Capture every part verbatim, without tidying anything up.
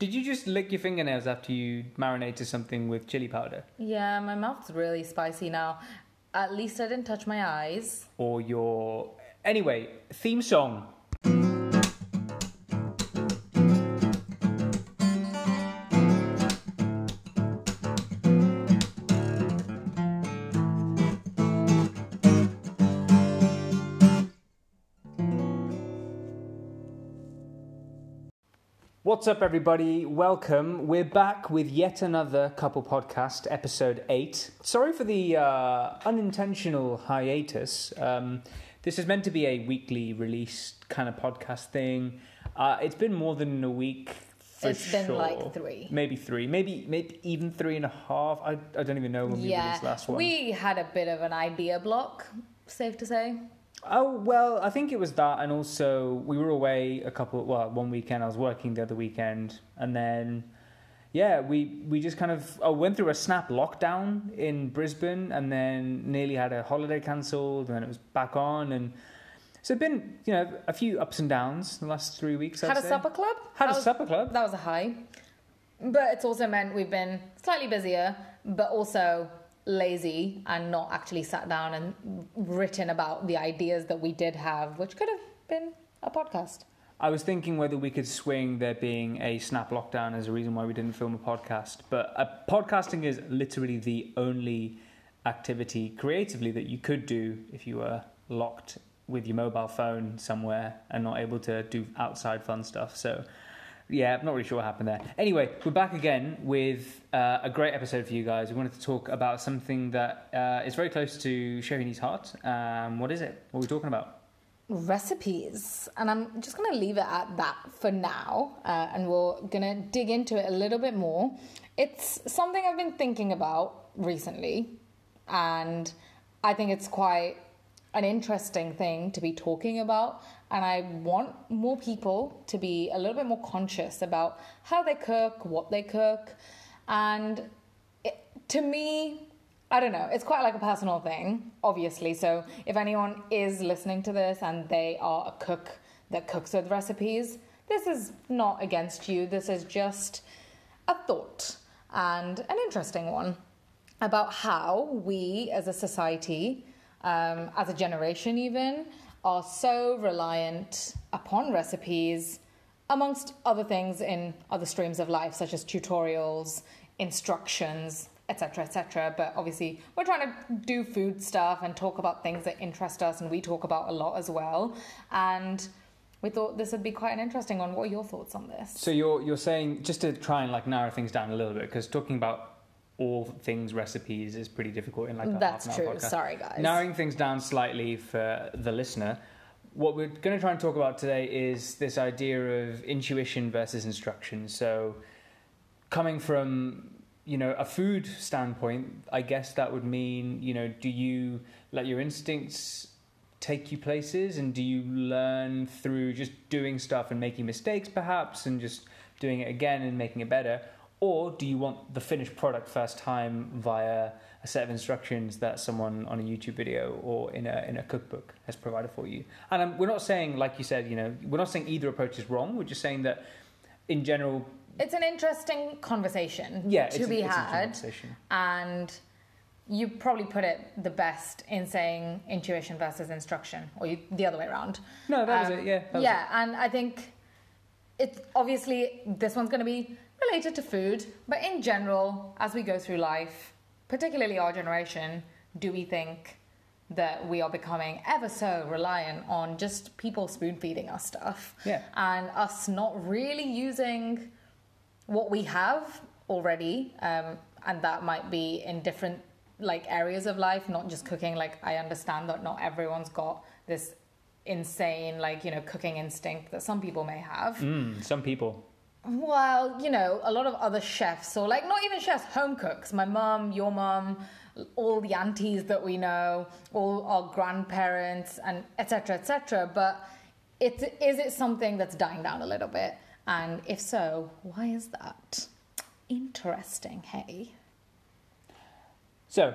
Did you just lick your fingernails after you marinated something with chili powder? Yeah, my mouth's really spicy now. At least I didn't touch my eyes. Or your... Anyway, theme song. What's up, everybody? Welcome. We're back with yet another Couple Podcast, episode eight. Sorry for the uh, unintentional hiatus. Um, this is meant to be a weekly release kind of podcast thing. Uh, it's been more than a week for it's sure. It's been like three. Maybe three. Maybe maybe even three and a half. I, I don't even know when yeah. we released last one. We had a bit of an idea block, safe to say. Oh, well, I think it was that, and also we were away a couple, well, one weekend, I was working the other weekend, and then, yeah, we, we just kind of I went through a snap lockdown in Brisbane, and then nearly had a holiday cancelled, and then it was back on, and so it's been, you know, a few ups and downs the last three weeks, I'd Had say. a supper club? Had that a was, supper club. That was a high, but it's also meant we've been slightly busier, but also... lazy and not actually sat down and written about the ideas that we did have, which could have been a podcast. I was thinking whether we could swing there being a snap lockdown as a reason why we didn't film a podcast, but uh, podcasting is literally the only activity creatively that you could do if you were locked with your mobile phone somewhere and not able to do outside fun stuff. So yeah, I'm not really sure what happened there. Anyway, we're back again with uh, a great episode for you guys. We wanted to talk about something that uh, is very close to Shabini's heart. Um, what is it? What are we talking about? Recipes. And I'm just going to leave it at that for now. Uh, and we're going to dig into it a little bit more. It's something I've been thinking about recently. And I think it's quite an interesting thing to be talking about. And I want more people to be a little bit more conscious about how they cook, what they cook. And it, to me, I don't know, it's quite like a personal thing, obviously. So if anyone is listening to this and they are a cook that cooks with recipes, this is not against you. This is just a thought and an interesting one about how we as a society, um, as a generation even, are so reliant upon recipes, amongst other things in other streams of life, such as tutorials, instructions, et cetera, et cetera. But obviously, we're trying to do food stuff and talk about things that interest us, and we talk about a lot as well. And we thought this would be quite an interesting one. What are your thoughts on this? So you're you're saying, just to try and like narrow things down a little bit, because talking about all things recipes is pretty difficult in like a That's half an hour true. Podcast. Sorry, guys. Narrowing things down slightly for the listener, what we're going to try and talk about today is this idea of intuition versus instruction. So coming from, you know, a food standpoint, I guess that would mean, you know, do you let your instincts take you places, and do you learn through just doing stuff and making mistakes perhaps and just doing it again and making it better? Or do you want the finished product first time via a set of instructions that someone on a YouTube video or in a in a cookbook has provided for you? And um, we're not saying, like you said, you know, we're not saying either approach is wrong. We're just saying that in general... It's an interesting conversation yeah, to be had. And you probably put it the best in saying intuition versus instruction, or you, the other way around. No, that um, was it, yeah. Yeah, it. And I think it's obviously this one's going to be related to food, but in general, as we go through life, particularly our generation, do we think that we are becoming ever so reliant on just people spoon-feeding us stuff? Yeah. And us not really using what we have already, um, and that might be in different like areas of life, not just cooking. Like, I understand that not everyone's got this insane, like, you know, cooking instinct that some people may have. Mm, some people. Well, you know, a lot of other chefs, or like not even chefs, home cooks. My mum, your mum, all the aunties that we know, all our grandparents, and et cetera, et cetera. But it, is it something that's dying down a little bit? And if so, why is that? Interesting, hey? So...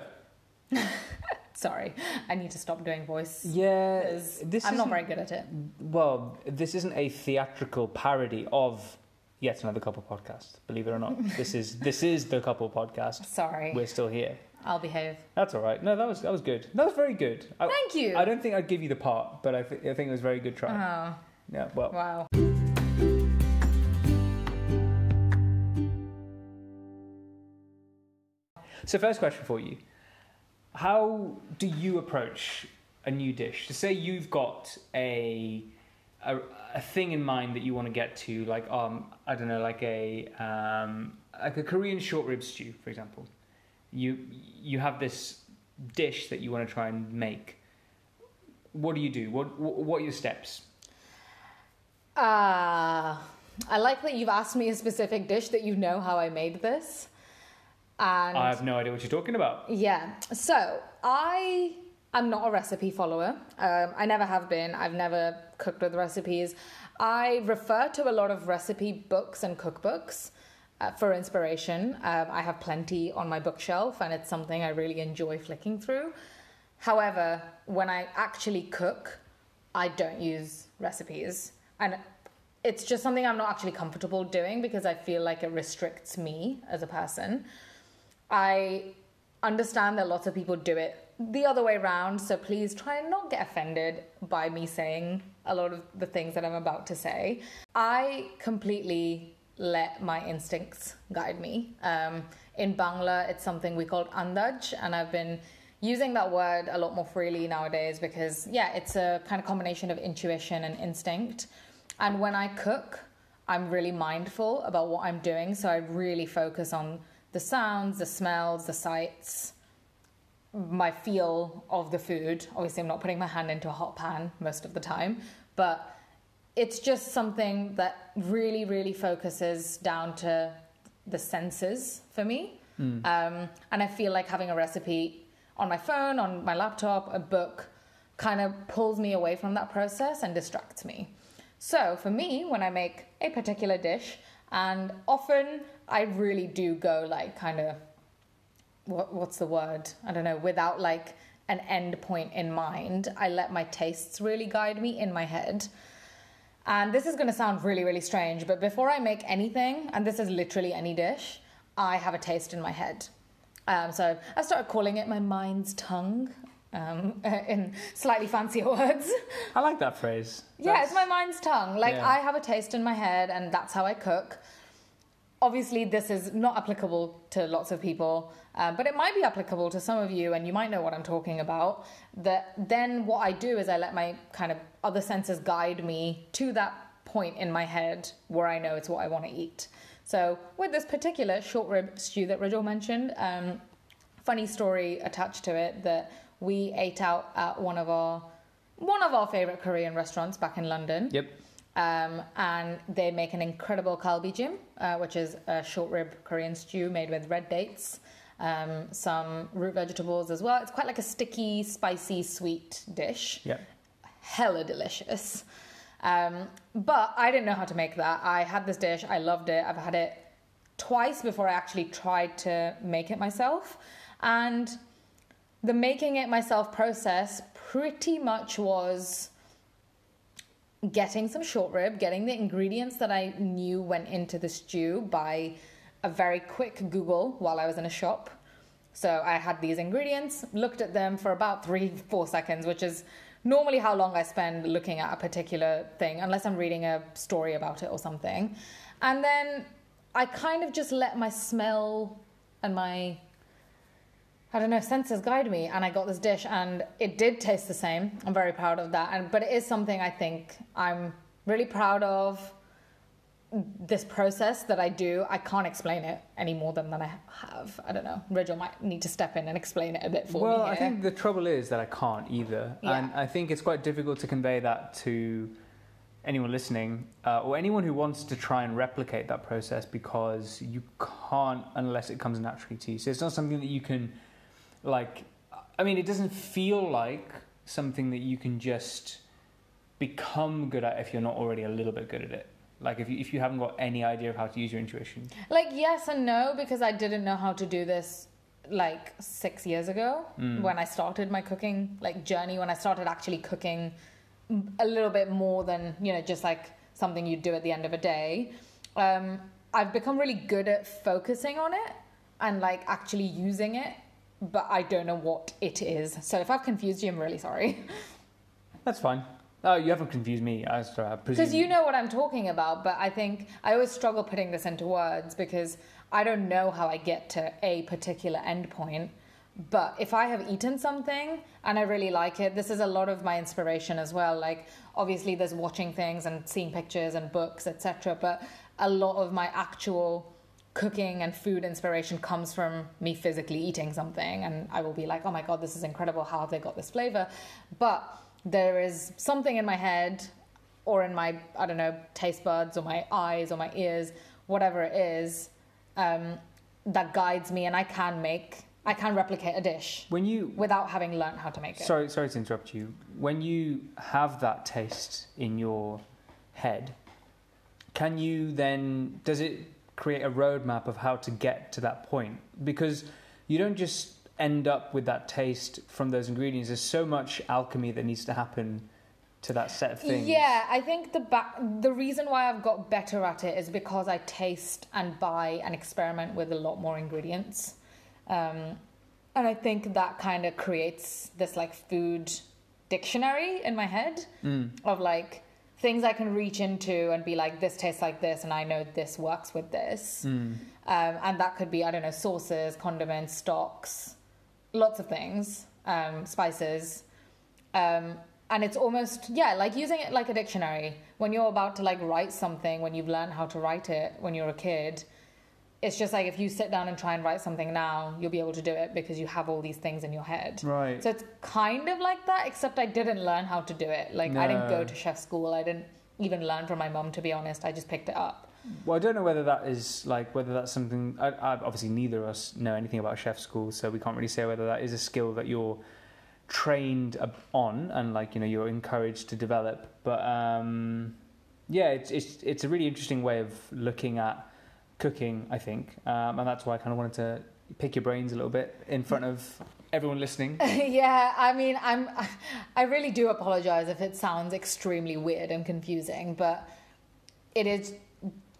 Sorry, I need to stop doing voice. Yeah, this I'm not very good at it. Well, this isn't a theatrical parody of... yet another couple podcast. Believe it or not, this is this is the couple podcast. Sorry, we're still here. I'll behave. That's all right. No, that was that was good. That was very good. I, Thank you. I don't think I'd give you the part, but I, th- I think it was a very good try. Oh. Yeah. Well. Wow. So, first question for you: how do you approach a new dish? So say you've got a a, a thing in mind that you want to get to, like um, I don't know, like a um, like a Korean short rib stew, for example. You you have this dish that you want to try and make. What do you do? What what are your steps? Uh, I like that you've asked me a specific dish that you know how I made this. And I have no idea what you're talking about. Yeah. So I am not a recipe follower. Um, I never have been. I've never cooked with recipes. I refer to a lot of recipe books and cookbooks uh, for inspiration. Um, I have plenty on my bookshelf, and it's something I really enjoy flicking through. However, when I actually cook, I don't use recipes. And it's just something I'm not actually comfortable doing because I feel like it restricts me as a person. I understand that lots of people do it the other way around, so please try and not get offended by me saying a lot of the things that I'm about to say. I completely let my instincts guide me. Um, in Bangla, it's something we call andaj, and I've been using that word a lot more freely nowadays because, yeah, it's a kind of combination of intuition and instinct. And when I cook, I'm really mindful about what I'm doing, so I really focus on the sounds, the smells, the sights, my feel of the food. Obviously, I'm not putting my hand into a hot pan most of the time, but it's just something that really, really focuses down to the senses for me. Mm. Um, and I feel like having a recipe on my phone, on my laptop, a book, kind of pulls me away from that process and distracts me. So for me, when I make a particular dish, and often I really do go like kind of, what, what's the word? I don't know, without like an end point in mind. I let my tastes really guide me in my head. And this is going to sound really, really strange, but before I make anything, and this is literally any dish, I have a taste in my head. Um, so I started calling it my mind's tongue. Um, in slightly fancier words. I like that phrase. Yeah, that's... it's my mind's tongue. Like, yeah. I have a taste in my head, and that's how I cook. Obviously, this is not applicable to lots of people, uh, but it might be applicable to some of you, and you might know what I'm talking about. That then what I do is I let my kind of other senses guide me to that point in my head where I know it's what I want to eat. So with this particular short rib stew that Rigel mentioned, um, funny story attached to it that... we ate out at one of our one of our favorite Korean restaurants back in London. Yep. Um, and they make an incredible galbijjim, uh, which is a short rib Korean stew made with red dates, um, some root vegetables as well. It's quite like a sticky, spicy, sweet dish. Yep. Hella delicious. Um, but I didn't know how to make that. I had this dish. I loved it. I've had it twice before I actually tried to make it myself. And... the making it myself process pretty much was getting some short rib, getting the ingredients that I knew went into the stew by a very quick Google while I was in a shop. So I had these ingredients, looked at them for about three, four seconds, which is normally how long I spend looking at a particular thing, unless I'm reading a story about it or something. And then I kind of just let my smell and my... I don't know, senses guide me, and I got this dish, and it did taste the same. I'm very proud of that, and but it is something I think I'm really proud of, this process that I do. I can't explain it any more than that I have. I don't know. Rigel might need to step in and explain it a bit for well, me Well, I think the trouble is that I can't either, yeah. And I think it's quite difficult to convey that to anyone listening uh, or anyone who wants to try and replicate that process, because you can't unless it comes naturally to you. So it's not something that you can... like, I mean, it doesn't feel like something that you can just become good at if you're not already a little bit good at it. Like, if you, if you haven't got any idea of how to use your intuition. Like, yes and no, because I didn't know how to do this, like, six years ago mm. when I started my cooking, like, journey, when I started actually cooking a little bit more than, you know, just, like, something you do at the end of a day. um, I've become really good at focusing on it and like actually using it, but I don't know what it is. So if I've confused you, I'm really sorry. That's fine. Oh, you haven't confused me. I Because you know what I'm talking about, but I think I always struggle putting this into words because I don't know how I get to a particular endpoint. But if I have eaten something and I really like it, this is a lot of my inspiration as well. Like, obviously, there's watching things and seeing pictures and books, et cetera. But a lot of my actual cooking and food inspiration comes from me physically eating something. And I will be like, oh, my God, this is incredible. How have they got this flavor? But there is something in my head or in my, I don't know, taste buds or my eyes or my ears, whatever it is, um, that guides me, and I can make, I can replicate a dish when you, without having learned how to make it. Sorry, sorry to interrupt you. When you have that taste in your head, can you then, does it create a roadmap of how to get to that point? Because you don't just end up with that taste from those ingredients. There's so much alchemy that needs to happen to that set of things. Yeah, I think the ba- the reason why I've got better at it is because I taste and buy and experiment with a lot more ingredients. Um, and I think that kind of creates this like food dictionary in my head mm. of like things I can reach into and be like, this tastes like this, and I know this works with this. Mm. Um, and that could be, I don't know, sauces, condiments, stocks, lots of things, um, spices, um, and it's almost, yeah, like using it like a dictionary. When you're about to like write something, when you've learned how to write it when you're a kid, it's just like if you sit down and try and write something now, you'll be able to do it because you have all these things in your head. Right. So it's kind of like that, except I didn't learn how to do it. Like no. I didn't go to chef school. I didn't even learn from my mum, to be honest. I just picked it up. Well, I don't know whether that is like whether that's something. I, I, obviously, neither of us know anything about chef school, so we can't really say whether that is a skill that you're trained on and like you know you're encouraged to develop. But um, yeah, it's it's it's a really interesting way of looking at cooking, I think, um, and that's why I kind of wanted to pick your brains a little bit in front of everyone listening. Yeah, I mean, I'm I really do apologize if it sounds extremely weird and confusing, but it is.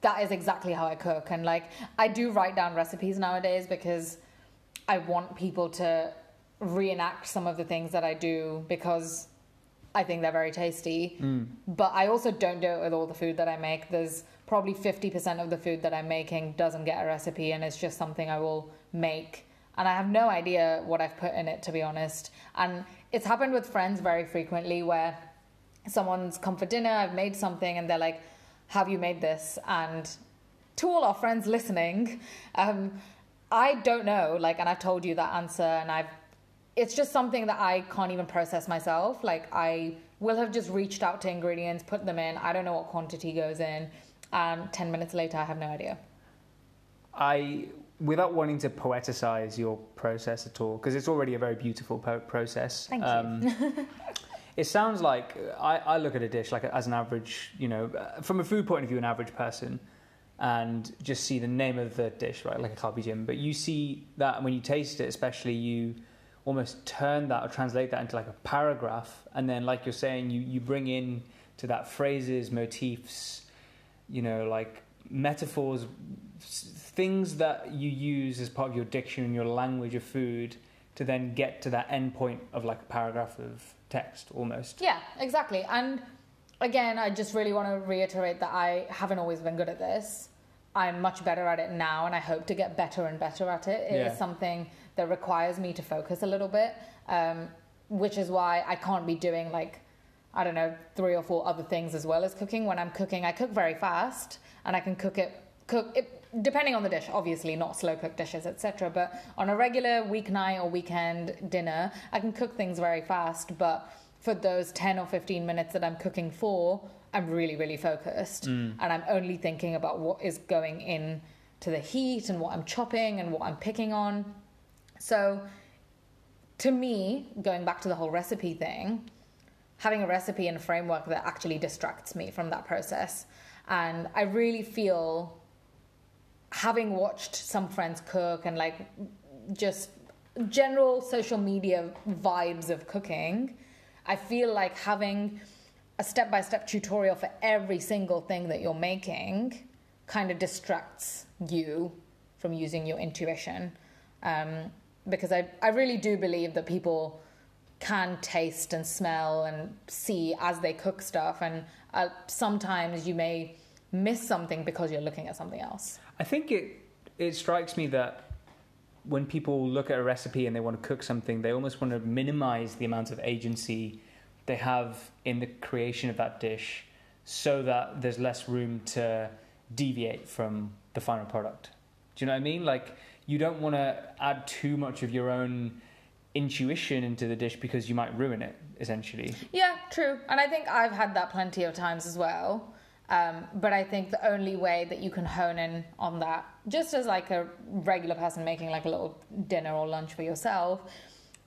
That is exactly how I cook. And like, I do write down recipes nowadays because I want people to reenact some of the things that I do because I think they're very tasty. Mm. But I also don't do it with all the food that I make. There's probably fifty percent of the food that I'm making doesn't get a recipe, and it's just something I will make. And I have no idea what I've put in it, to be honest. And it's happened with friends very frequently where someone's come for dinner, I've made something, and they're like, have you made this? And to all our friends listening, um, I don't know, like, and I've told you that answer, and I've, it's just something that I can't even process myself. Like, I will have just reached out to ingredients, put them in, I don't know what quantity goes in, and ten minutes later, I have no idea. I, without wanting to poeticize your process at all, because it's already a very beautiful po- process. Thank um, you. It sounds like I, I look at a dish like as an average, you know, from a food point of view, an average person, and just see the name of the dish, right, like a galbijjim. But you see that, and when you taste it, especially, you almost turn that or translate that into like a paragraph, and then, like you're saying, you you bring in to that phrases, motifs, you know, like metaphors, things that you use as part of your diction and your language of food, to then get to that end point of like a paragraph of text almost. Yeah, exactly. And again, I just really want to reiterate that I haven't always been good at this. I'm much better at it now, and I hope to get better and better at it. It yeah. is something that requires me to focus a little bit, um, which is why I can't be doing like, I don't know, three or four other things as well as cooking. When I'm cooking, I cook very fast, and I can cook it, cook it depending on the dish, obviously, not slow-cooked dishes, et cetera. But on a regular weeknight or weekend dinner, I can cook things very fast. But for those ten or fifteen minutes that I'm cooking for, I'm really, really focused. Mm. And I'm only thinking about what is going in to the heat and what I'm chopping and what I'm picking on. So to me, going back to the whole recipe thing, having a recipe and a framework that actually distracts me from that process. And I really feel, having watched some friends cook and like just general social media vibes of cooking, I feel like having a step-by-step tutorial for every single thing that you're making kind of distracts you from using your intuition. Um, because I, I really do believe that people can taste and smell and see as they cook stuff. And uh, sometimes you may miss something because you're looking at something else. I think it it strikes me that when people look at a recipe and they want to cook something, they almost want to minimize the amount of agency they have in the creation of that dish so that there's less room to deviate from the final product. Do you know what I mean? Like, you don't want to add too much of your own intuition into the dish because you might ruin it, essentially. Yeah, true. And I think I've had that plenty of times as well. Um, but I think the only way that you can hone in on that, just as like a regular person making like a little dinner or lunch for yourself,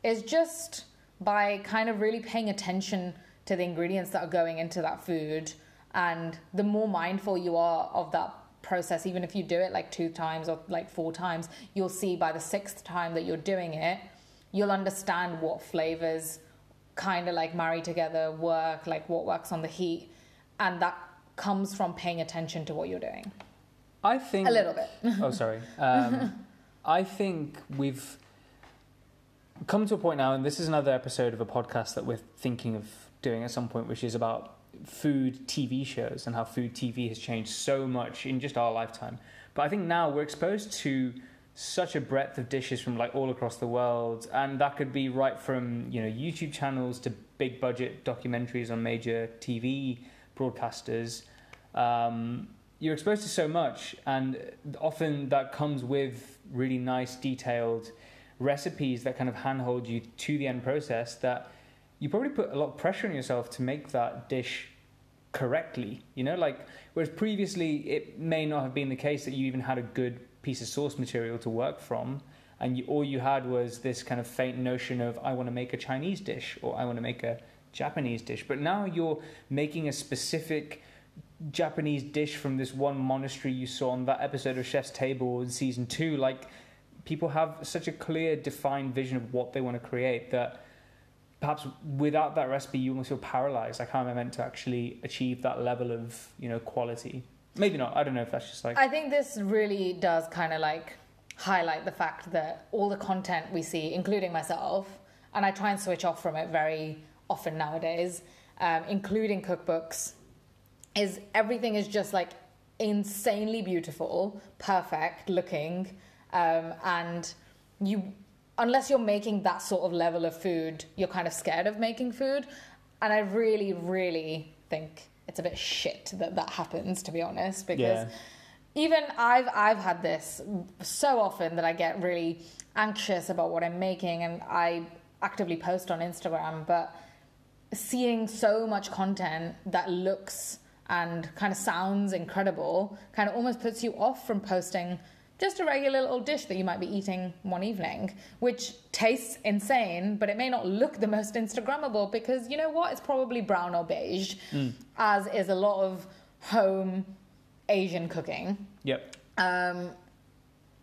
is just by kind of really paying attention to the ingredients that are going into that food. And the more mindful you are of that process, even if you do it like two times or like four times, you'll see by the sixth time that you're doing it, you'll understand what flavors kind of like marry together, work, like what works on the heat. And that comes from paying attention to what you're doing. I think... A little bit. oh, sorry. Um, I think we've come to a point now, and this is another episode of a podcast that we're thinking of doing at some point, which is about food T V shows and how food T V has changed so much in just our lifetime. But I think now we're exposed to such a breadth of dishes from like all across the world, and that could be right from, you know, YouTube channels to big budget documentaries on major T V broadcasters. Um, you're exposed to so much, and often that comes with really nice detailed recipes that kind of handhold you to the end process, that you probably put a lot of pressure on yourself to make that dish correctly, you know, like, whereas previously it may not have been the case that you even had a good piece of source material to work from, and you, all you had was this kind of faint notion of, I want to make a Chinese dish, or I want to make a Japanese dish. But now you're making a specific Japanese dish from this one monastery you saw on that episode of Chef's Table in season two. Like, people have such a clear, defined vision of what they want to create that perhaps without that recipe, you almost feel paralyzed. Like, how am I meant to actually achieve that level of, you know, quality? Maybe not. I don't know if that's just like... I think this really does kind of like highlight the fact that all the content we see, including myself, and I try and switch off from it very often nowadays, um, including cookbooks, is everything is just like insanely beautiful, perfect looking, um, and you, unless you're making that sort of level of food, you're kind of scared of making food. And I really, really think it's a bit shit that that happens, to be honest, because yeah. even I've I've had this so often that I get really anxious about what I'm making, and I actively post on Instagram, but seeing so much content that looks and kind of sounds incredible kind of almost puts you off from posting just a regular little dish that you might be eating one evening, which tastes insane, but it may not look the most Instagrammable because, you know what, it's probably brown or beige, mm. as is a lot of home Asian cooking. Yep. Um,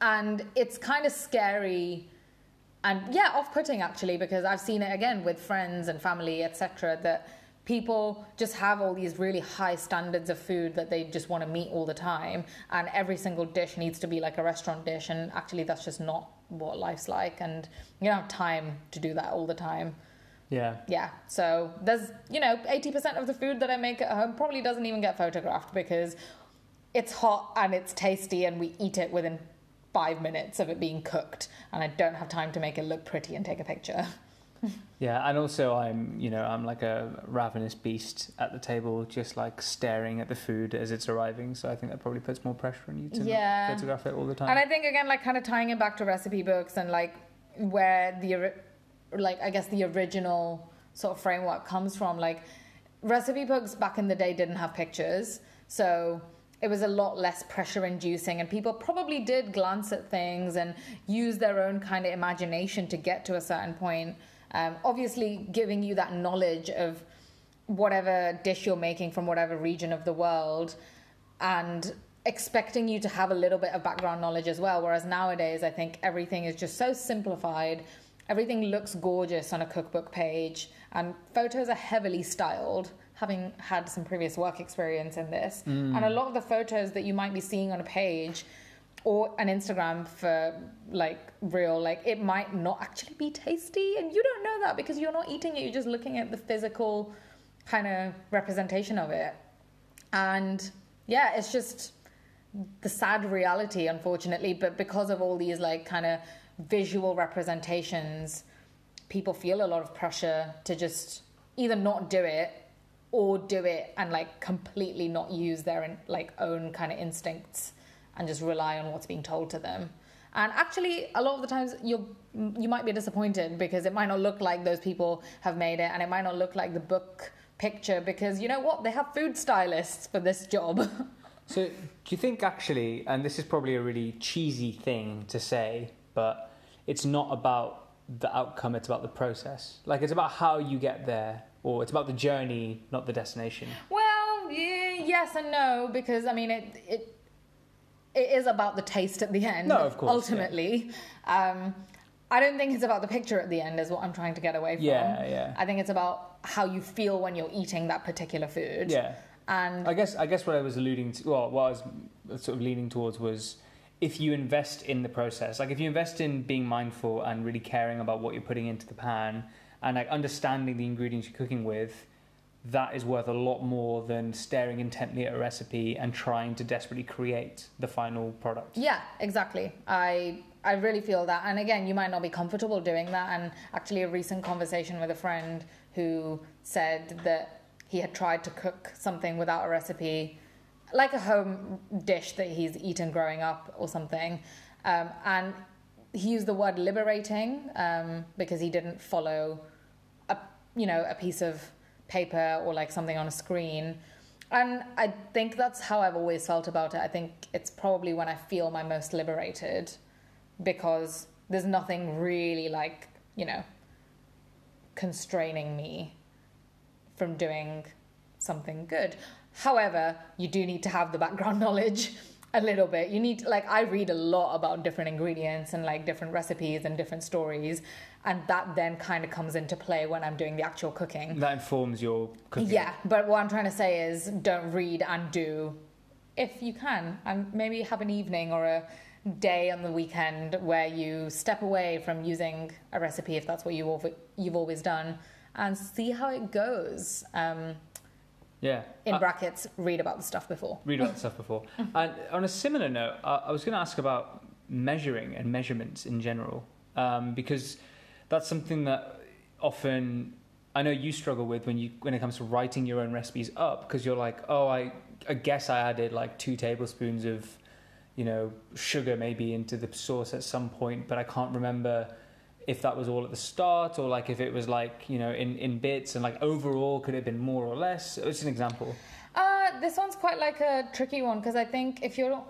and it's kind of scary and, yeah, off-putting, actually, because I've seen it, again, with friends and family, et cetera, that people just have all these really high standards of food that they just want to meet all the time, and every single dish needs to be like a restaurant dish, and actually that's just not what life's like, and you don't have time to do that all the time. Yeah. Yeah. So there's, you know, eighty percent of the food that I make at home probably doesn't even get photographed because it's hot and it's tasty and we eat it within five minutes of it being cooked, and I don't have time to make it look pretty and take a picture. Yeah, and also I'm, you know, I'm like a ravenous beast at the table, just like staring at the food as it's arriving. So I think that probably puts more pressure on you to yeah. not photograph it all the time. And I think, again, like kind of tying it back to recipe books and like where the, like I guess the original sort of framework comes from. Like recipe books back in the day didn't have pictures, so it was a lot less pressure-inducing, and people probably did glance at things and use their own kind of imagination to get to a certain point. Um, obviously giving you that knowledge of whatever dish you're making from whatever region of the world and expecting you to have a little bit of background knowledge as well. Whereas nowadays, I think everything is just so simplified. Everything looks gorgeous on a cookbook page, and photos are heavily styled having had some previous work experience in this. Mm. And a lot of the photos that you might be seeing on a page or an Instagram for like real, like it might not actually be tasty. And you don't know that because you're not eating it. You're just looking at the physical kind of representation of it. And yeah, it's just the sad reality, unfortunately. But because of all these like kind of visual representations, people feel a lot of pressure to just either not do it or do it and like completely not use their like own kind of instincts and just rely on what's being told to them. And actually, a lot of the times you you might be disappointed because it might not look like those people have made it, and it might not look like the book picture because, you know what, they have food stylists for this job. So do you think actually, and this is probably a really cheesy thing to say, but it's not about the outcome, it's about the process. Like, it's about how you get there, or it's about the journey, not the destination. Well, yes and no, because, I mean, it it, it is about the taste at the end. No, of course. Ultimately. Yeah. Um, I don't think it's about the picture at the end is what I'm trying to get away from. Yeah, yeah. I think it's about how you feel when you're eating that particular food. Yeah. And I guess I guess what I was alluding to, well, what I was sort of leaning towards was, if you invest in the process, like if you invest in being mindful and really caring about what you're putting into the pan and like understanding the ingredients you're cooking with, that is worth a lot more than staring intently at a recipe and trying to desperately create the final product. Yeah, exactly. I I really feel that. And again, you might not be comfortable doing that. And actually a recent conversation with a friend who said that he had tried to cook something without a recipe, like a home dish that he's eaten growing up or something. Um, and he used the word liberating um, because he didn't follow a, you know, a piece of paper or like something on a screen. And I think that's how I've always felt about it. I think it's probably when I feel my most liberated, because there's nothing really like, you know, constraining me from doing something good. However, you do need to have the background knowledge a little bit. You need to, like, I read a lot about different ingredients and like different recipes and different stories, and that then kind of comes into play when I'm doing the actual cooking. That informs your cooking. Yeah, but what I'm trying to say is don't read and do if you can. And maybe have an evening or a day on the weekend where you step away from using a recipe if that's what you you've always done, and see how it goes. Um, yeah. In brackets, I, read about the stuff before. Read about the stuff before. And on a similar note, I, I was going to ask about measuring and measurements in general, um, because that's something that often I know you struggle with when you when it comes to writing your own recipes up, because you're like, oh, I, I guess I added like two tablespoons of, you know, sugar maybe into the sauce at some point, but I can't remember if that was all at the start, or like if it was like, you know, in, in bits, and like overall could it have been more or less? It's an example. Uh, this one's quite like a tricky one, because I think if you're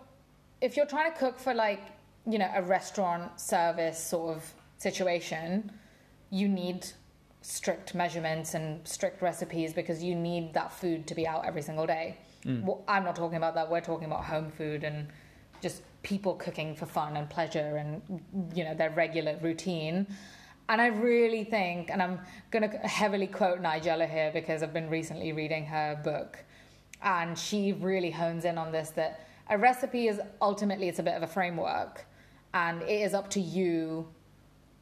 if you're trying to cook for like, you know, a restaurant service sort of situation, you need strict measurements and strict recipes because you need that food to be out every single day. Mm. Well, I'm not talking about that. We're talking about home food and just people cooking for fun and pleasure and, you know, their regular routine. And I really think, and I'm going to heavily quote Nigella here because I've been recently reading her book, and she really hones in on this, that a recipe is ultimately, it's a bit of a framework, and it is up to you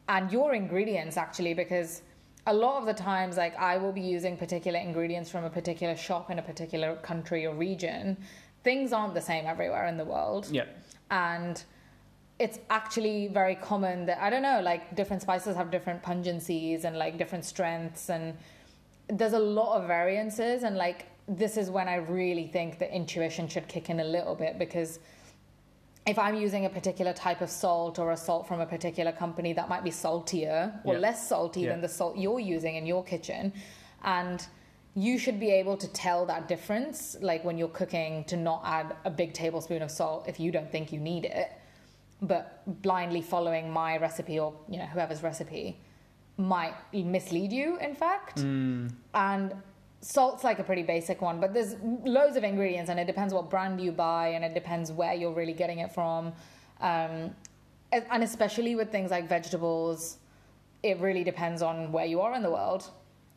and your ingredients actually, because a lot of the times, like, I will be using particular ingredients from a particular shop in a particular country or region. Things aren't the same everywhere in the world. Yeah. And it's actually very common that, I don't know, like different spices have different pungencies and like different strengths, and there's a lot of variances. And like, this is when I really think that intuition should kick in a little bit, because if I'm using a particular type of salt or a salt from a particular company that might be saltier or yeah. less salty yeah. than the salt you're using in your kitchen, and you should be able to tell that difference, like when you're cooking, to not add a big tablespoon of salt if you don't think you need it. But blindly following my recipe or, you know, whoever's recipe might mislead you, in fact. Mm. And salt's like a pretty basic one, but there's loads of ingredients, and it depends what brand you buy, and it depends where you're really getting it from. Um, and especially with things like vegetables, it really depends on where you are in the world.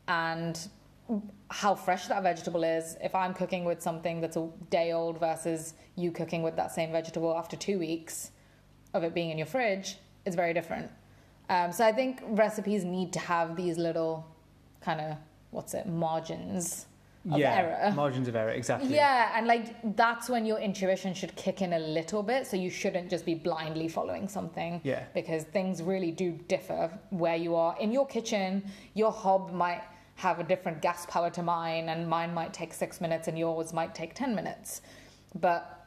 And how fresh that vegetable is. If I'm cooking with something that's a day old versus you cooking with that same vegetable after two weeks of it being in your fridge, it's very different. Um, so I think recipes need to have these little kind of, what's it, margins of yeah, error. Margins of error, exactly. Yeah, and like that's when your intuition should kick in a little bit. So you shouldn't just be blindly following something. Yeah. Because things really do differ where you are. In your kitchen, your hob might have a different gas power to mine, and mine might take six minutes and yours might take ten minutes. But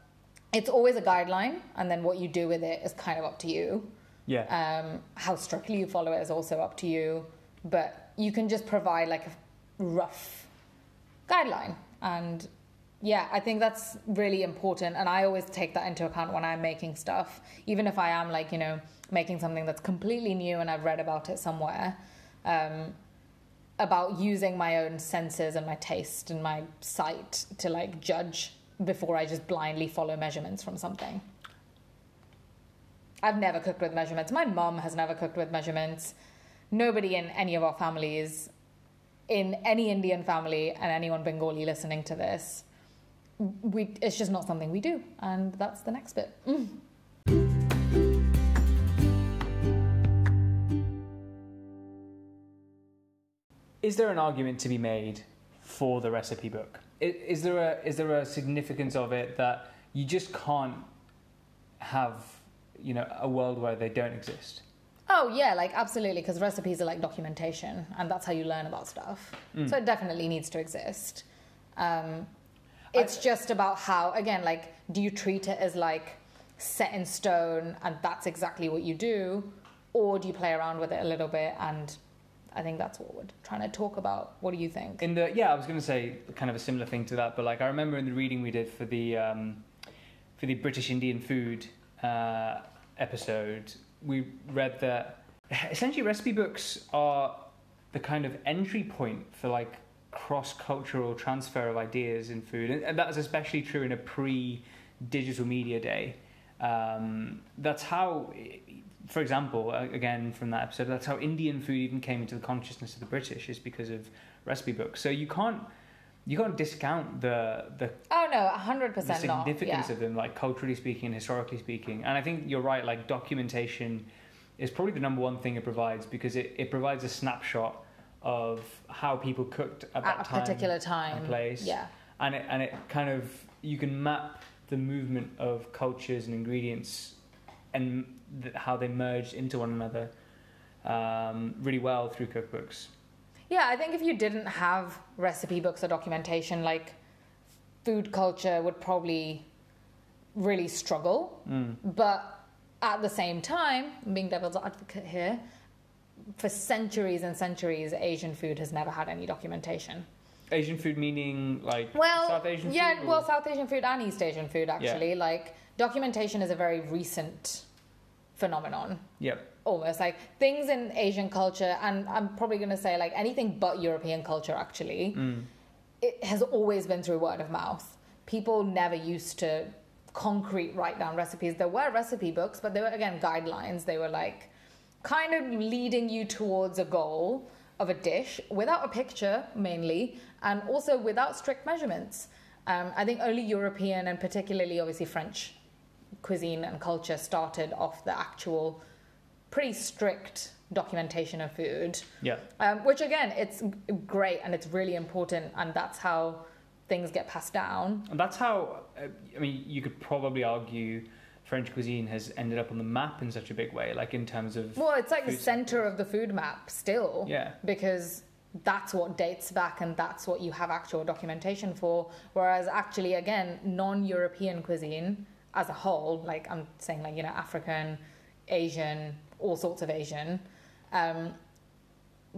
it's always a guideline, and then what you do with it is kind of up to you. Yeah. Um, how strictly you follow it is also up to you, but you can just provide like a rough guideline. And yeah, I think that's really important. And I always take that into account when I'm making stuff, even if I am like, you know, making something that's completely new and I've read about it somewhere. Um, about using my own senses and my taste and my sight to like judge before I just blindly follow measurements from something. I've never cooked with measurements. My mum has never cooked with measurements. Nobody in any of our families, in any Indian family, and anyone Bengali listening to this, we, it's just not something we do. And that's the next bit. Mm. Is there an argument to be made for the recipe book? Is there a is there a significance of it that you just can't have, you know, a world where they don't exist? Oh yeah, like absolutely, because recipes are like documentation, and that's how you learn about stuff. Mm. So it definitely needs to exist. Um, it's I, just about how, again, like, do you treat it as like set in stone and that's exactly what you do, or do you play around with it a little bit? And I think that's what we're trying to talk about. What do you think? In the yeah, I was going to say kind of a similar thing to that, but like I remember in the reading we did for the um, for the British Indian food uh, episode, we read that essentially recipe books are the kind of entry point for like cross-cultural transfer of ideas in food, and, and that's especially true in a pre-digital media day. Um, that's how. It, For example, again from that episode, that's how Indian food even came into the consciousness of the British, is because of recipe books. So you can't you can't discount the the oh no, a hundred percent the significance not. Yeah. of them, like culturally speaking and historically speaking. And I think you're right, like documentation is probably the number one thing it provides, because it, it provides a snapshot of how people cooked at, at that a time, particular time and place. Yeah, and it and it kind of, you can map the movement of cultures and ingredients and th- how they merged into one another um, really well through cookbooks. Yeah, I think if you didn't have recipe books or documentation, like food culture would probably really struggle. Mm. But at the same time, being devil's advocate here, for centuries and centuries, Asian food has never had any documentation. Asian food meaning like well, South Asian yeah, food? Yeah, well, South Asian food and East Asian food, actually. Yeah. Like, documentation is a very recent phenomenon. Yep. Almost like things in Asian culture, and I'm probably going to say like anything but European culture, actually, mm. it has always been through word of mouth. People never used to concrete write down recipes. There were recipe books, but they were, again, guidelines. They were like kind of leading you towards a goal of a dish without a picture, mainly, and also without strict measurements. Um, I think only European, and particularly obviously French cuisine and culture, started off the actual pretty strict documentation of food. Yeah. Um, which again, it's great and it's really important, and that's how things get passed down. And that's how, I mean, you could probably argue French cuisine has ended up on the map in such a big way, like in terms of... Well, it's like the centre of the food map still. Yeah. Because that's what dates back, and that's what you have actual documentation for. Whereas actually, again, non-European cuisine as a whole, like I'm saying, like, you know, African, Asian, all sorts of Asian, um,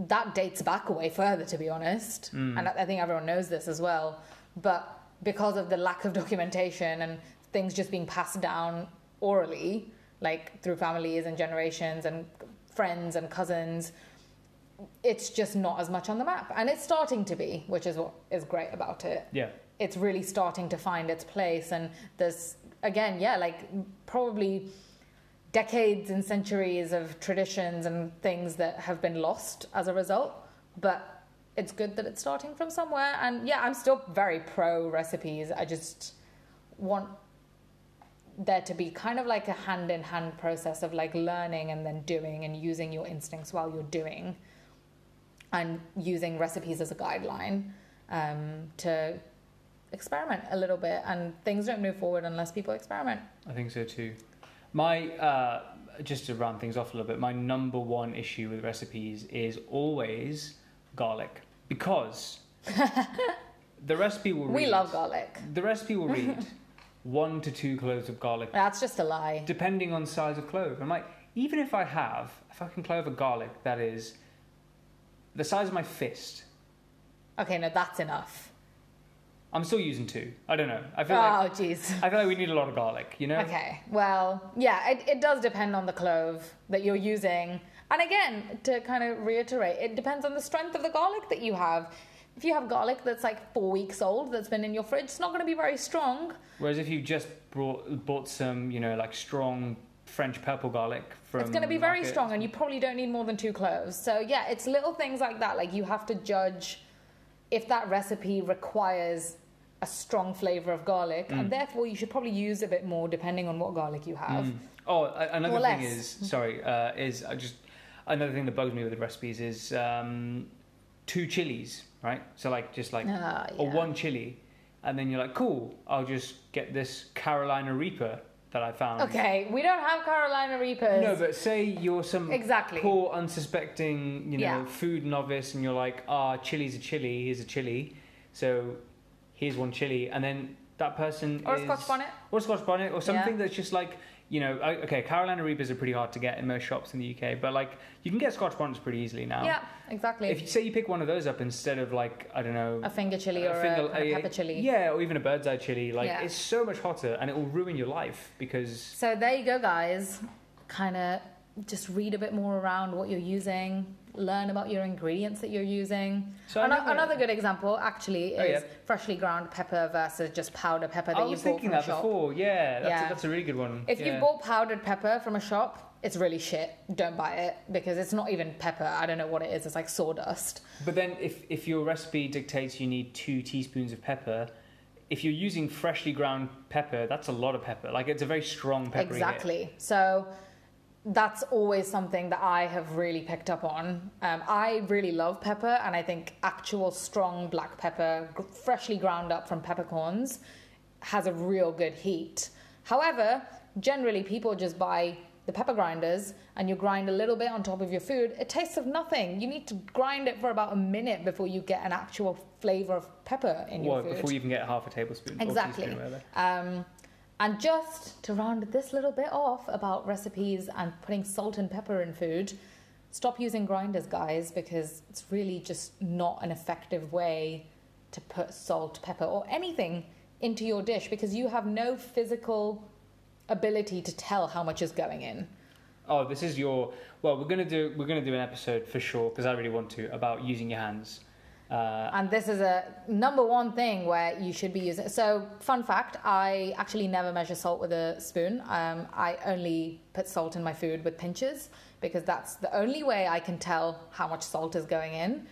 that dates back away further, to be honest. Mm. And I think everyone knows this as well. But because of the lack of documentation and things just being passed down orally, like through families and generations and friends and cousins, it's just not as much on the map. And it's starting to be, which is what is great about it. Yeah. It's really starting to find its place, and there's, again, yeah, like probably decades and centuries of traditions and things that have been lost as a result. But it's good that it's starting from somewhere. And yeah, I'm still very pro recipes. I just want there to be kind of like a hand-in-hand process of like learning and then doing and using your instincts while you're doing, and using recipes as a guideline um, to experiment a little bit. And things don't move forward unless people experiment. I think so too. My uh, just to round things off a little bit, my number one issue with recipes is always garlic, because the recipe will read. We love garlic. The recipe will read one to two cloves of garlic. That's just a lie. Depending on size of clove. I'm like, even if I have a fucking clove of garlic that is the size of my fist. Okay, no, that's enough. I'm still using two. I don't know. I feel oh, like, geez. I feel like we need a lot of garlic, you know? Okay, well, yeah, it, it does depend on the clove that you're using. And again, to kind of reiterate, it depends on the strength of the garlic that you have. If you have garlic that's like four weeks old, that's been in your fridge, it's not going to be very strong. Whereas if you just brought, bought some, you know, like strong French purple garlic from... It's going to be very market. strong, and you probably don't need more than two cloves. So yeah, it's little things like that. Like, you have to judge if that recipe requires a strong flavour of garlic, mm. and therefore you should probably use a bit more depending on what garlic you have. Mm. Oh, another or thing less. is, sorry, uh, is I just... Another thing that bugs me with the recipes is um, two chilies, right? So like just like, uh, yeah. or one chili, and then you're like, cool, I'll just get this Carolina Reaper that I found. Okay, we don't have Carolina Reapers. No, but say you're some exactly. poor, unsuspecting, you know, yeah. food novice, and you're like, ah, oh, chili's a chili, here's a chili, so here's one chili, and then that person or is... Or a Scotch bonnet. Or a Scotch bonnet, or something yeah. that's just like... You know, okay, Carolina Reapers are pretty hard to get in most shops in the U K, but like you can get Scotch bonnets pretty easily now. Yeah, exactly. If you say you pick one of those up instead of like, I don't know, a finger chili a, a or finger, a, kind of a pepper chili, yeah, or even a bird's eye chili, like yeah. it's so much hotter, and it will ruin your life because. So there you go, guys. Kind of just read a bit more around what you're using, learn about your ingredients that you're using. So An- another good example actually is oh, yeah. freshly ground pepper versus just powder pepper that you bought from a shop. I was thinking that before, yeah, that's, yeah. A, that's a really good one. If yeah. you bought powdered pepper from a shop, it's really shit. Don't buy it, because it's not even pepper. I don't know what it is. It's like sawdust. But then if, if your recipe dictates you need two teaspoons of pepper, if you're using freshly ground pepper, that's a lot of pepper. Like, it's a very strong pepper. Exactly. Hit. So... That's always something that I have really picked up on. Um, I really love pepper, and I think actual strong black pepper, g- freshly ground up from peppercorns, has a real good heat. However, generally people just buy the pepper grinders, and you grind a little bit on top of your food. It tastes of nothing. You need to grind it for about a minute before you get an actual flavour of pepper in well, your food. Well, before you can get half a tablespoon. Exactly. Or teaspoon, um, And just to round this little bit off about recipes and putting salt and pepper in food, stop using grinders, guys, because it's really just not an effective way to put salt, pepper, or anything into your dish, because you have no physical ability to tell how much is going in. Oh, this is your... Well, we're going to do we're going to do an episode for sure, because I really want to, about using your hands. Uh, and this is a number one thing where you should be using... So, fun fact, I actually never measure salt with a spoon. Um, I only put salt in my food with pinches, because that's the only way I can tell how much salt is going in.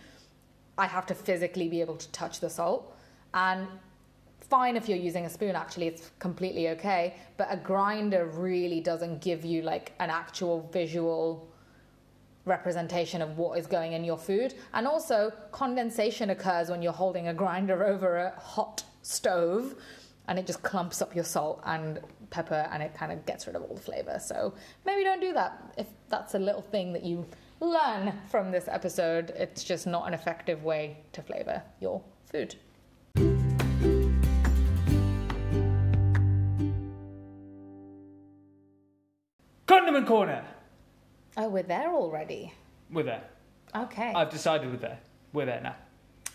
I have to physically be able to touch the salt. And fine if you're using a spoon, actually, it's completely okay. But a grinder really doesn't give you like an actual visual... representation of what is going in your food. And also, condensation occurs when you're holding a grinder over a hot stove, and it just clumps up your salt and pepper, and it kind of gets rid of all the flavor. So maybe don't do that. If that's a little thing that you learn from this episode, it's just not an effective way to flavor your food. Condiment Corner. Oh, we're there already. We're there. Okay. I've decided we're there. We're there now.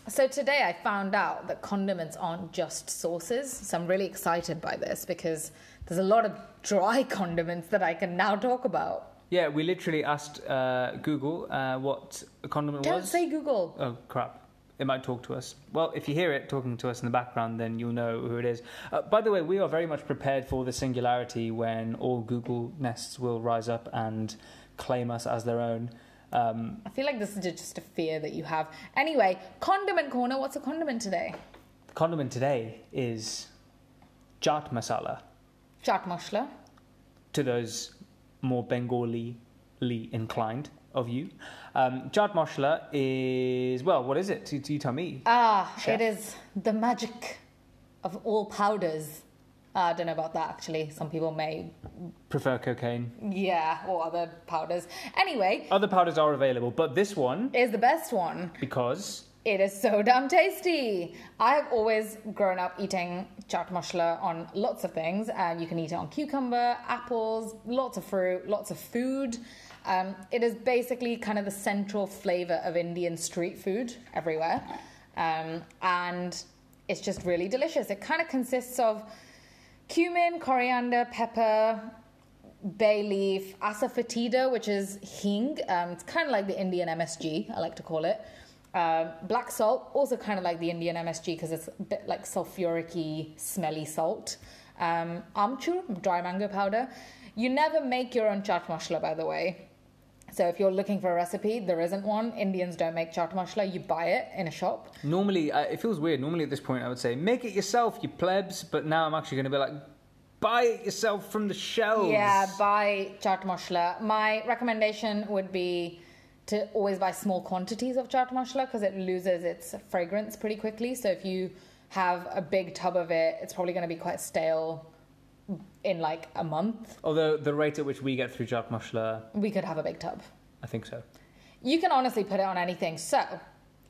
So today I found out that condiments aren't just sauces. So I'm really excited by this, because there's a lot of dry condiments that I can now talk about. Yeah, we literally asked uh, Google uh, what a condiment Don't was. Don't say Google. Oh, crap. It might talk to us. Well, if you hear it talking to us in the background, then you'll know who it is. Uh, by the way, we are very much prepared for the singularity when all Google nests will rise up and... claim us as their own. Um, I feel like this is just a fear that you have. Anyway, condiment corner. What's a condiment today? The condiment today is chaat masala. Chaat masala. To those more Bengali-ly inclined of you. Um, chaat masala is, well, what is it? You, you tell me. Ah, Chef. It is the magic of all powders. Uh, I don't know about that, actually. Some people may... prefer cocaine. Yeah, or other powders. Anyway... other powders are available, but this one... is the best one. Because... it is so damn tasty. I have always grown up eating chaat masala on lots of things. And you can eat it on cucumber, apples, lots of fruit, lots of food. Um, it is basically kind of the central flavour of Indian street food everywhere. Um, and it's just really delicious. It kind of consists of... cumin, coriander, pepper, bay leaf, asafoetida, which is hing. Um, it's kind of like the Indian M S G, I like to call it. Uh, black salt, also kind of like the Indian M S G because it's a bit like sulfuric-y, smelly salt. Um, amchur, dry mango powder. You never make your own chaat masala, by the way. So if you're looking for a recipe, there isn't one. Indians don't make chaat masala. You buy it in a shop. Normally, uh, it feels weird. Normally at this point, I would say, make it yourself, you plebs. But now I'm actually going to be like, buy it yourself from the shelves. Yeah, buy chaat masala. My recommendation would be to always buy small quantities of chaat masala because it loses its fragrance pretty quickly. So if you have a big tub of it, it's probably going to be quite stale in like a month. Although the rate at which we get through chaat masala... we could have a big tub. I think so. You can honestly put it on anything. So,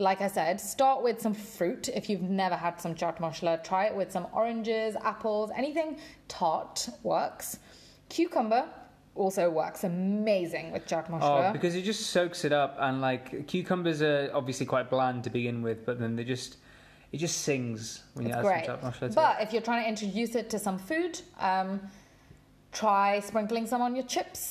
like I said, start with some fruit. If you've never had some chaat masala, try it with some oranges, apples, anything tart works. Cucumber also works amazing with chaat masala. Oh, because it just soaks it up, and like cucumbers are obviously quite bland to begin with, but then they just... it just sings when it's you add some chaat masala to But it. If you're trying to introduce it to some food, um, try sprinkling some on your chips.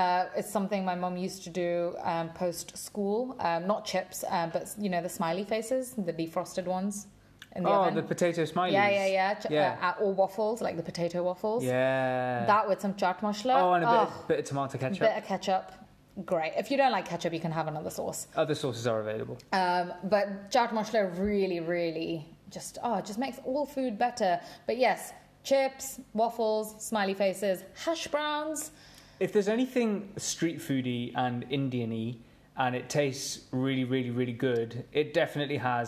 Uh, it's something my mum used to do um, post-school. Um, not chips, uh, but, you know, the smiley faces, the defrosted ones in the oh, oven. Oh, the potato smileys. Yeah, yeah, yeah. Ch- yeah. Uh, or waffles, like the potato waffles. Yeah. That with some chaat masala. Oh, and a oh, bit, of, bit of tomato ketchup. Bit of ketchup. Great. If you don't like ketchup, you can have another sauce. Other sauces are available. Um, but chaat masala really, really just oh, just makes all food better. But yes, chips, waffles, smiley faces, hash browns. If there's anything street foody and Indian-y and it tastes really, really, really good, it definitely has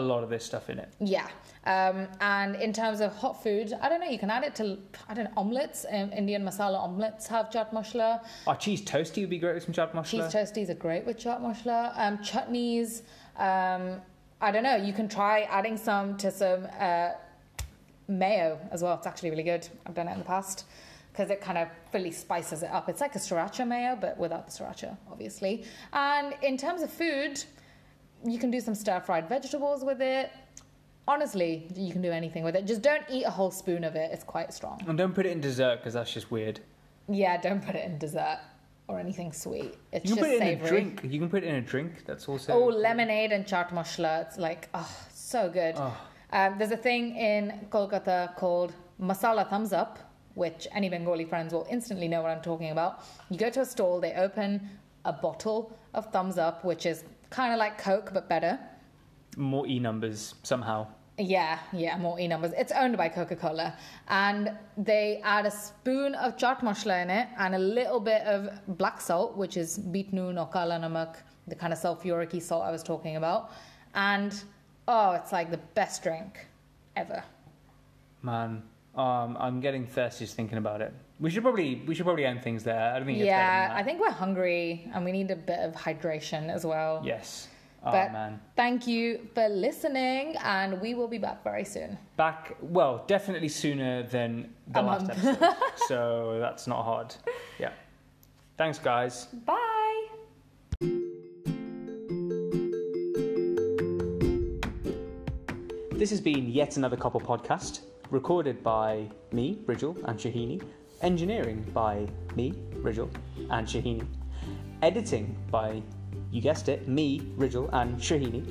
a lot of this stuff in it. Yeah. Um, and in terms of hot food, I don't know, you can add it to, I don't know, omelettes. Um, Indian masala omelettes have chaat masala. Oh, cheese toastie would be great with some chaat masala. Cheese toasties are great with chaat masala. Um, chutneys, um, I don't know, you can try adding some to some uh, mayo as well. It's actually really good. I've done it in the past because it kind of fully spices it up. It's like a sriracha mayo, but without the sriracha, obviously. And in terms of food, you can do some stir-fried vegetables with it. Honestly, you can do anything with it. Just don't eat a whole spoon of it. It's quite strong. And don't put it in dessert because that's just weird. Yeah, don't put it in dessert or anything sweet. It's just savoury. You can put it in a drink. You can put it in a drink. That's also... oh, lemonade and chaat masala. It's like, oh, so good. Oh. Um, there's a thing in Kolkata called masala thumbs up, which any Bengali friends will instantly know what I'm talking about. You go to a stall, they open a bottle of thumbs up, which is kind of like Coke but better. More E numbers somehow. Yeah, yeah, more E numbers. It's owned by Coca-Cola. And they add a spoon of chaat masala in it and a little bit of black salt, which is beetnoon or kala namak, the kind of sulfuric salt I was talking about. And, oh, it's like the best drink ever. Man, um, I'm getting thirsty just thinking about it. We should probably we should probably end things there. I don't think it's better than that. Yeah, I think we're hungry and we need a bit of hydration as well. Yes. But oh, man. Thank you for listening, and we will be back very soon. Back, well, definitely sooner than the a last month. episode. So that's not hard. Yeah. Thanks, guys. Bye. This has been yet another Couple podcast, recorded by me, Rigel, and Shabini, engineering by me, Rigel, and Shabini, editing by... you guessed it, me, Rigel, and Shabini.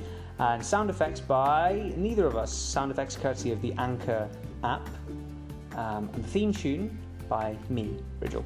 And sound effects by neither of us. Sound effects courtesy of the Anchor app. Um, and the theme tune by me, Rigel.